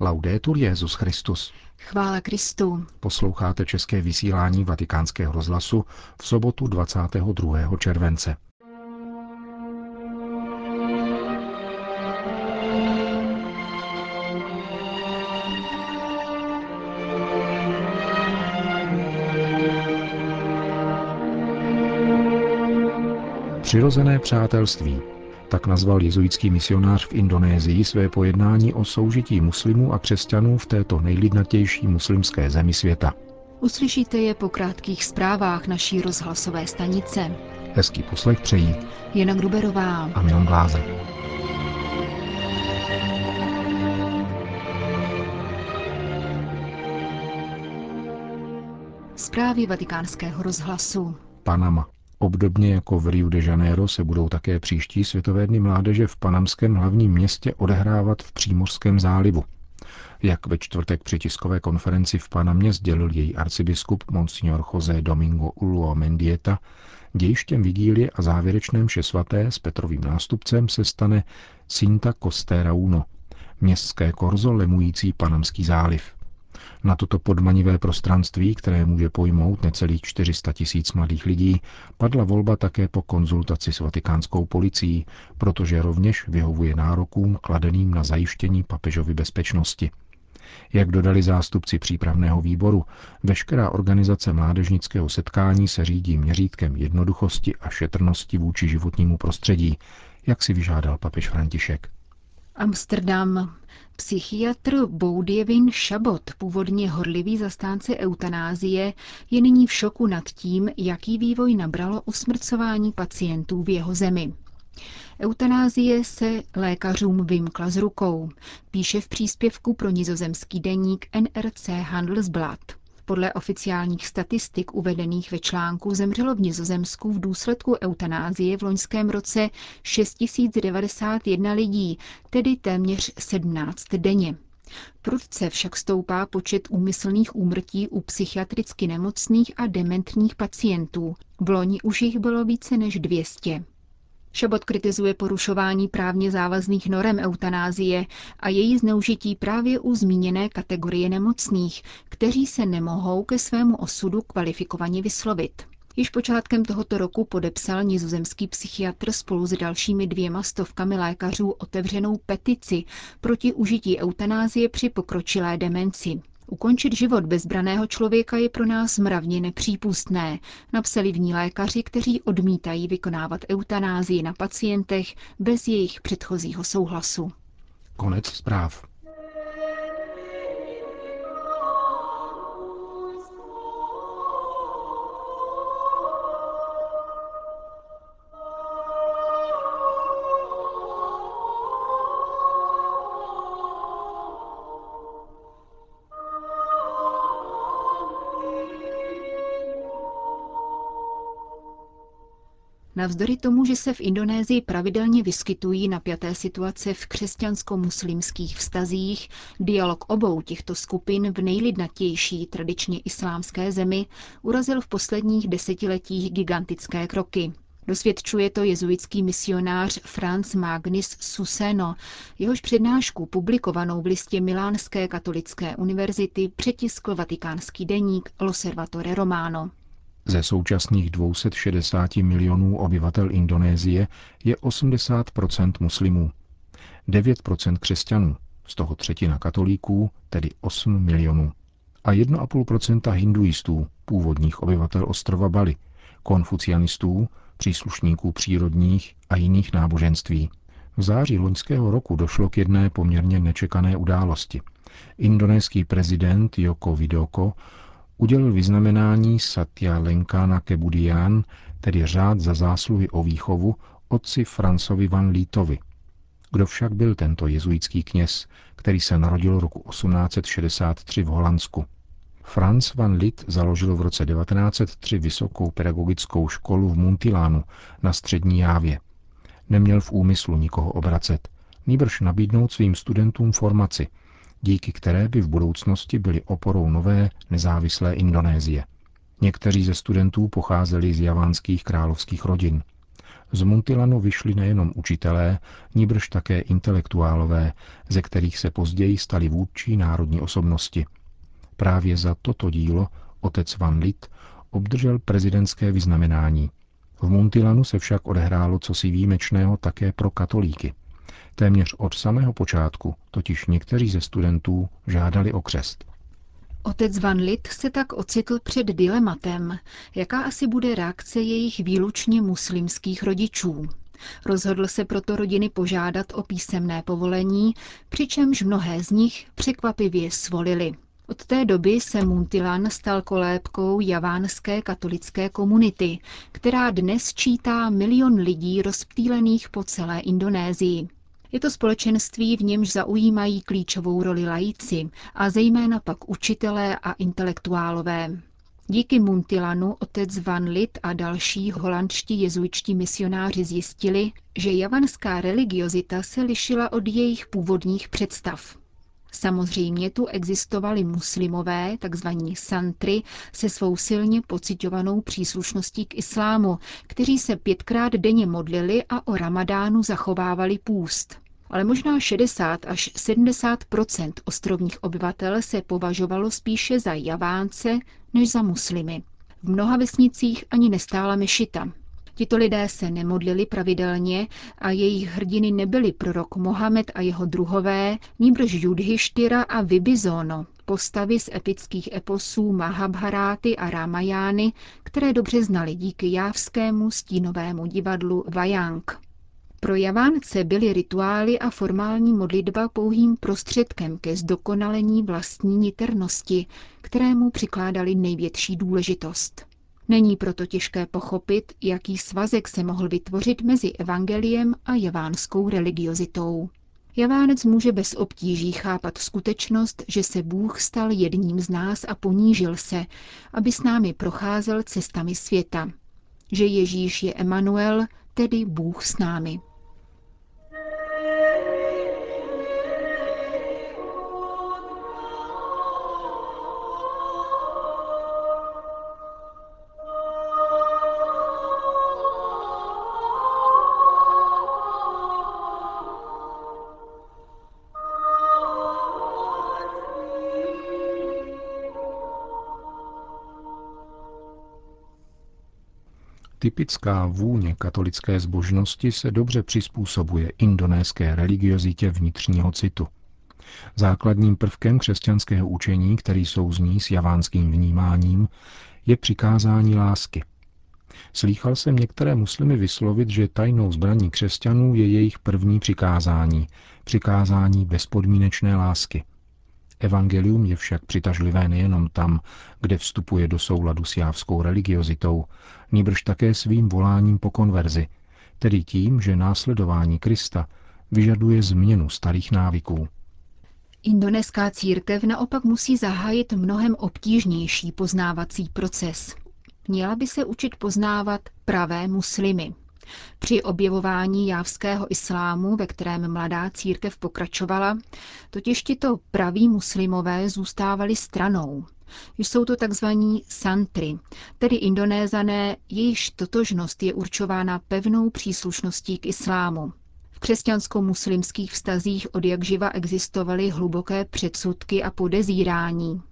Laudetur Jesus Christus. Chvála Kristu. Posloucháte české vysílání Vatikánského rozhlasu v sobotu 22. července. Přirozené přátelství. Tak nazval jezuitský misionář v Indonésii své pojednání o soužití muslimů a křesťanů v této nejlidnatější muslimské zemi světa. Uslyšíte je po krátkých zprávách naší rozhlasové stanice. Hezký poslech přejí Jana Gruberová a Milan Gláze. Zprávy Vatikánského rozhlasu. Panama. Obdobně jako v Rio de Janeiro se budou také příští Světové dny mládeže v panamském hlavním městě odehrávat v Přímořském zálivu. Jak ve čtvrtek při tiskové konferenci v Panamě sdělil její arcibiskup Monsignor José Domingo Ulloa Mendieta, dějištěm vigílie a závěrečném mše svaté s Petrovým nástupcem se stane Cinta Costera Uno, městské korzo lemující Panamský záliv. Na toto podmanivé prostranství, které může pojmout necelých 400 000 mladých lidí, padla volba také po konzultaci s vatikánskou policií, protože rovněž vyhovuje nárokům kladeným na zajištění papežovy bezpečnosti. Jak dodali zástupci přípravného výboru, veškerá organizace mládežnického setkání se řídí měřítkem jednoduchosti a šetrnosti vůči životnímu prostředí, jak si vyžádal papež František. Amsterdam. Psychiatr Boudewijn Schabot, původně horlivý zastánce eutanázie, je nyní v šoku nad tím, jaký vývoj nabralo usmrcování pacientů v jeho zemi. Eutanázie se lékařům vymkla z rukou, píše v příspěvku pro nizozemský deník NRC Handelsblad. Podle oficiálních statistik uvedených ve článku zemřelo v Nizozemsku v důsledku eutanázie v loňském roce 6091 lidí, tedy téměř 17 denně. Prudce však stoupá počet úmyslných úmrtí u psychiatricky nemocných a dementních pacientů. V loni už jich bylo více než 200. Schabot kritizuje porušování právně závazných norem eutanázie a její zneužití právě u zmíněné kategorie nemocných, kteří se nemohou ke svému osudu kvalifikovaně vyslovit. Již počátkem tohoto roku podepsal nizozemský psychiatr spolu s dalšími 200 lékařů otevřenou petici proti užití eutanázie při pokročilé demenci. Ukončit život bezbraného člověka je pro nás mravně nepřípustné, napsali v ní lékaři, kteří odmítají vykonávat eutanázii na pacientech bez jejich předchozího souhlasu. Konec zpráv. Navzdory tomu, že se v Indonésii pravidelně vyskytují napjaté situace v křesťansko-muslimských vztazích, dialog obou těchto skupin v nejlidnatější tradičně islámské zemi urazil v posledních desetiletích gigantické kroky. Dosvědčuje to jezuitský misionář Franz Magnis Suseno, jehož přednášku publikovanou v listě Milánské katolické univerzity přetiskl vatikánský deník L'Osservatore Romano. Ze současných 260 milionů obyvatel Indonésie je 80% muslimů, 9% křesťanů, z toho třetina katolíků, tedy 8 milionů, a 1,5% hinduistů, původních obyvatel ostrova Bali, konfucianistů, příslušníků přírodních a jiných náboženství. V září loňského roku došlo k jedné poměrně nečekané události. Indonéský prezident Joko Widodo udělil vyznamenání Satya Lenkana Kebudyán, tedy řád za zásluhy o výchovu, otci Fransovi van Lithovi. Kdo však byl tento jezuitský kněz, který se narodil roku 1863 v Holandsku? Frans van Lith založil v roce 1903 vysokou pedagogickou školu v Muntilánu na střední Jávě. Neměl v úmyslu nikoho obracet, nýbrž nabídnout svým studentům formaci, díky které by v budoucnosti byly oporou nové, nezávislé Indonésie. Někteří ze studentů pocházeli z javánských královských rodin. Z Muntilanu vyšli nejenom učitelé, níbrž také intelektuálové, ze kterých se později stali vůdčí národní osobnosti. Právě za toto dílo otec van Lith obdržel prezidentské vyznamenání. V Muntilanu se však odehrálo cosi výjimečného také pro katolíky. Téměř od samého počátku totiž někteří ze studentů žádali o křest. Otec van Lith se tak ocitl před dilematem, jaká asi bude reakce jejich výlučně muslimských rodičů. Rozhodl se proto rodiny požádat o písemné povolení, přičemž mnohé z nich překvapivě svolili. Od té doby se Muntilan stal kolébkou javánské katolické komunity, která dnes čítá 1 milion lidí rozptýlených po celé Indonésii. Je to společenství, v němž zaujímají klíčovou roli laici a zejména pak učitelé a intelektuálové. Díky Muntilanu otec van Lith a další holandští jezuitští misionáři zjistili, že javanská religiozita se lišila od jejich původních představ. Samozřejmě tu existovali muslimové, takzvaní santry, se svou silně pociťovanou příslušností k islámu, kteří se 5krát denně modlili a o ramadánu zachovávali půst. Ale možná 60 až 70% ostrovních obyvatel se považovalo spíše za javánce než za muslimy. V mnoha vesnicích ani nestála mešita. Tito lidé se nemodlili pravidelně a jejich hrdiny nebyli prorok Mohamed a jeho druhové, níbrž Judhištyra a Vibizono, postavy z epických eposů Mahabharáty a Ramajány, které dobře znali díky jávskému stínovému divadlu Wayang. Pro Javánce byly rituály a formální modlitba pouhým prostředkem ke zdokonalení vlastní niternosti, kterému přikládali největší důležitost. Není proto těžké pochopit, jaký svazek se mohl vytvořit mezi evangeliem a javánskou religiozitou. Javánec může bez obtíží chápat skutečnost, že se Bůh stal jedním z nás a ponížil se, aby s námi procházel cestami světa. Že Ježíš je Emanuel, tedy Bůh s námi. Typická vůně katolické zbožnosti se dobře přizpůsobuje indonéské religiozitě vnitřního citu. Základním prvkem křesťanského učení, který souzní s javánským vnímáním, je přikázání lásky. Slýchal jsem některé muslimy vyslovit, že tajnou zbraní křesťanů je jejich první přikázání bezpodmínečné lásky. Evangelium je však přitažlivé nejenom tam, kde vstupuje do souladu s jávskou religiozitou, níbrž také svým voláním po konverzi, tedy tím, že následování Krista vyžaduje změnu starých návyků. Indonéská církev naopak musí zahájit mnohem obtížnější poznávací proces. Měla by se učit poznávat pravé muslimy. Při objevování jávského islámu, ve kterém mladá církev pokračovala, totiž tito praví muslimové zůstávali stranou. Jsou to takzvaní santry, tedy Indonézané, jejichž totožnost je určována pevnou příslušností k islámu. V křesťansko-muslimských vztazích odjakživa existovaly hluboké předsudky a podezírání.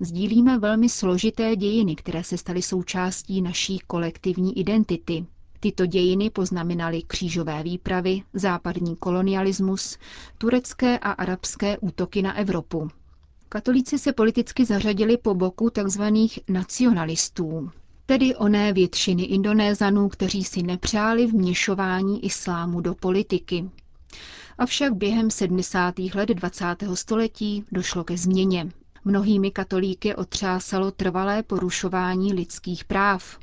Sdílíme velmi složité dějiny, které se staly součástí naší kolektivní identity. Tyto dějiny poznamenaly křížové výpravy, západní kolonialismus, turecké a arabské útoky na Evropu. Katolíci se politicky zařadili po boku tzv. Nacionalistů, tedy oné většiny Indonézanů, kteří si nepřáli vměšování islámu do politiky. Avšak během 70. let 20. století došlo ke změně. Mnohými katolíky otřásalo trvalé porušování lidských práv.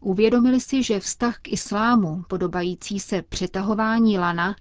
Uvědomili si, že vztah k islámu, podobající se přetahování lana,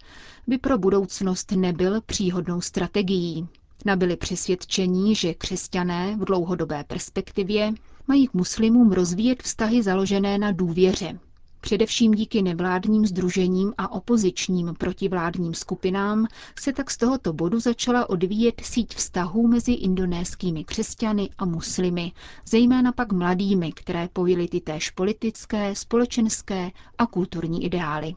by pro budoucnost nebyl příhodnou strategií. Nabyli přesvědčení, že křesťané v dlouhodobé perspektivě mají k muslimům rozvíjet vztahy založené na důvěře. Především díky nevládním sdružením a opozičním protivládním skupinám se tak z tohoto bodu začala odvíjet síť vztahů mezi indonéskými křesťany a muslimy, zejména pak mladými, které pojily tytéž politické, společenské a kulturní ideály.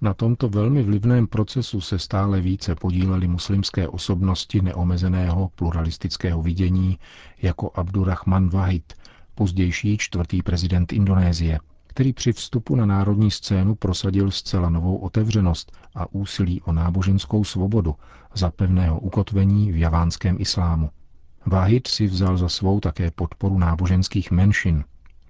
Na tomto velmi vlivném procesu se stále více podílely muslimské osobnosti neomezeného pluralistického vidění jako Abdurrahman Wahid, pozdější čtvrtý prezident Indonésie, který při vstupu na národní scénu prosadil zcela novou otevřenost a úsilí o náboženskou svobodu za pevného ukotvení v javánském islámu. Wahid si vzal za svou také podporu náboženských menšin.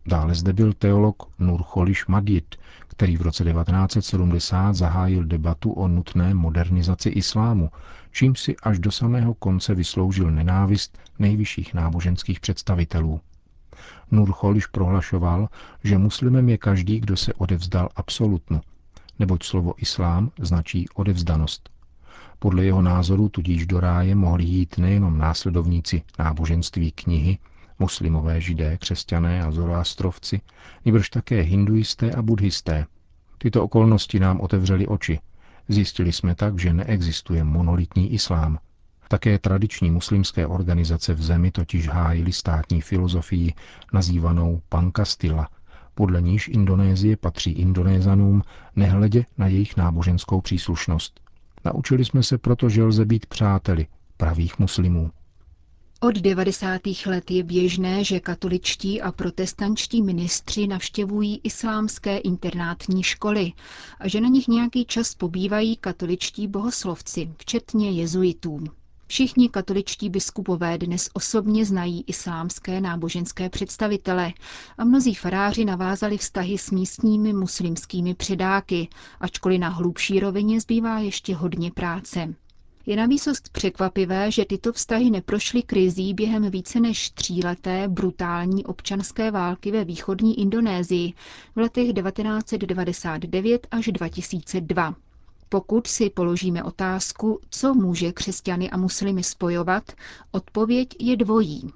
Dále zde byl teolog Nurcholish Madjid, který v roce 1970 zahájil debatu o nutné modernizaci islámu, čím si až do samého konce vysloužil nenávist nejvyšších náboženských představitelů. Nurcholish prohlašoval, že muslimem je každý, kdo se odevzdal absolutnu, neboť slovo islám značí odevzdanost. Podle jeho názoru tudíž do ráje mohli jít nejenom následovníci náboženství knihy, muslimové, židé, křesťané a zoroastrovci, nýbrž také hinduisté a buddhisté. Tyto okolnosti nám otevřely oči. Zjistili jsme tak, že neexistuje monolitní islám. Také tradiční muslimské organizace v zemi totiž hájily státní filozofii nazývanou Pankastila, podle níž Indonésie patří Indonézanům nehledě na jejich náboženskou příslušnost. Naučili jsme se proto, že lze být přáteli pravých muslimů. Od 90. let je běžné, že katoličtí a protestančtí ministři navštěvují islámské internátní školy a že na nich nějaký čas pobývají katoličtí bohoslovci, včetně jezuitů. Všichni katoličtí biskupové dnes osobně znají islámské náboženské představitele a mnozí faráři navázali vztahy s místními muslimskými předáky, ačkoliv na hlubší rovině zbývá ještě hodně práce. Je navýsost překvapivé, že tyto vztahy neprošly krizí během více než tříleté brutální občanské války ve východní Indonésii v letech 1999 až 2002. Pokud si položíme otázku, co může křesťany a muslimy spojovat, odpověď je dvojí.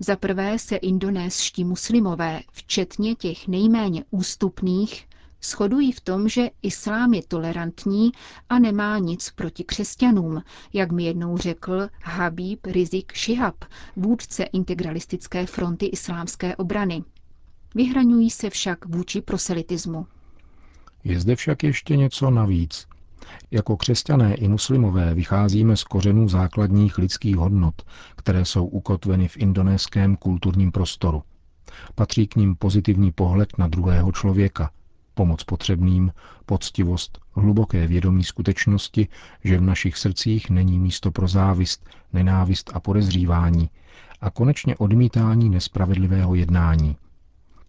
Za prvé se indonéští muslimové, včetně těch nejméně ústupných, shodují v tom, že islám je tolerantní a nemá nic proti křesťanům, jak mi jednou řekl Habib Rizik Shihab, vůdce integralistické fronty islámské obrany. Vyhraňují se však vůči proselitismu. Je zde však ještě něco navíc. Jako křesťané i muslimové vycházíme z kořenů základních lidských hodnot, které jsou ukotveny v indonéském kulturním prostoru. Patří k nim pozitivní pohled na druhého člověka, pomoc potřebným, poctivost, hluboké vědomí skutečnosti, že v našich srdcích není místo pro závist, nenávist a podezřívání a konečně odmítání nespravedlivého jednání.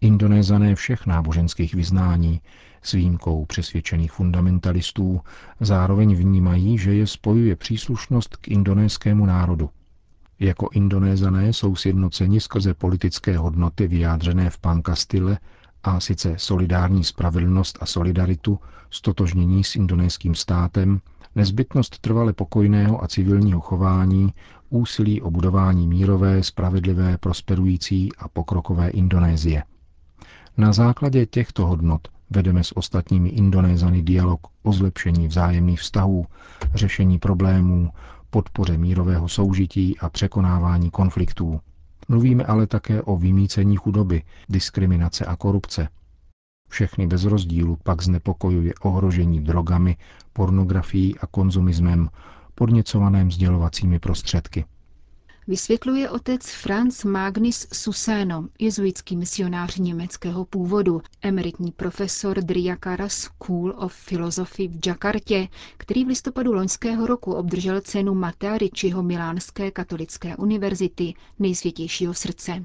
Indonézané všech náboženských vyznání, s výjimkou přesvědčených fundamentalistů, zároveň vnímají, že je spojuje příslušnost k indonéskému národu. Jako Indonézané jsou sjednoceni skrze politické hodnoty vyjádřené v Pankastile, a sice solidární spravedlnost a solidaritu, stotožnění s indonéským státem, nezbytnost trvale pokojného a civilního chování, úsilí o budování mírové, spravedlivé, prosperující a pokrokové Indonésie. Na základě těchto hodnot vedeme s ostatními Indonézany dialog o zlepšení vzájemných vztahů, řešení problémů, podpoře mírového soužití a překonávání konfliktů. Mluvíme ale také o vymýcení chudoby, diskriminace a korupce. Všechny bez rozdílu pak znepokojuje ohrožení drogami, pornografií a konzumismem, podněcovaném sdělovacími prostředky. Vysvětluje otec Franz Magnis Suseno, jezuitský misionář německého původu, emeritní profesor Driakara School of Philosophy v Jakartě, který v listopadu loňského roku obdržel cenu Matea Ricciho Milánské katolické univerzity nejsvětějšího srdce.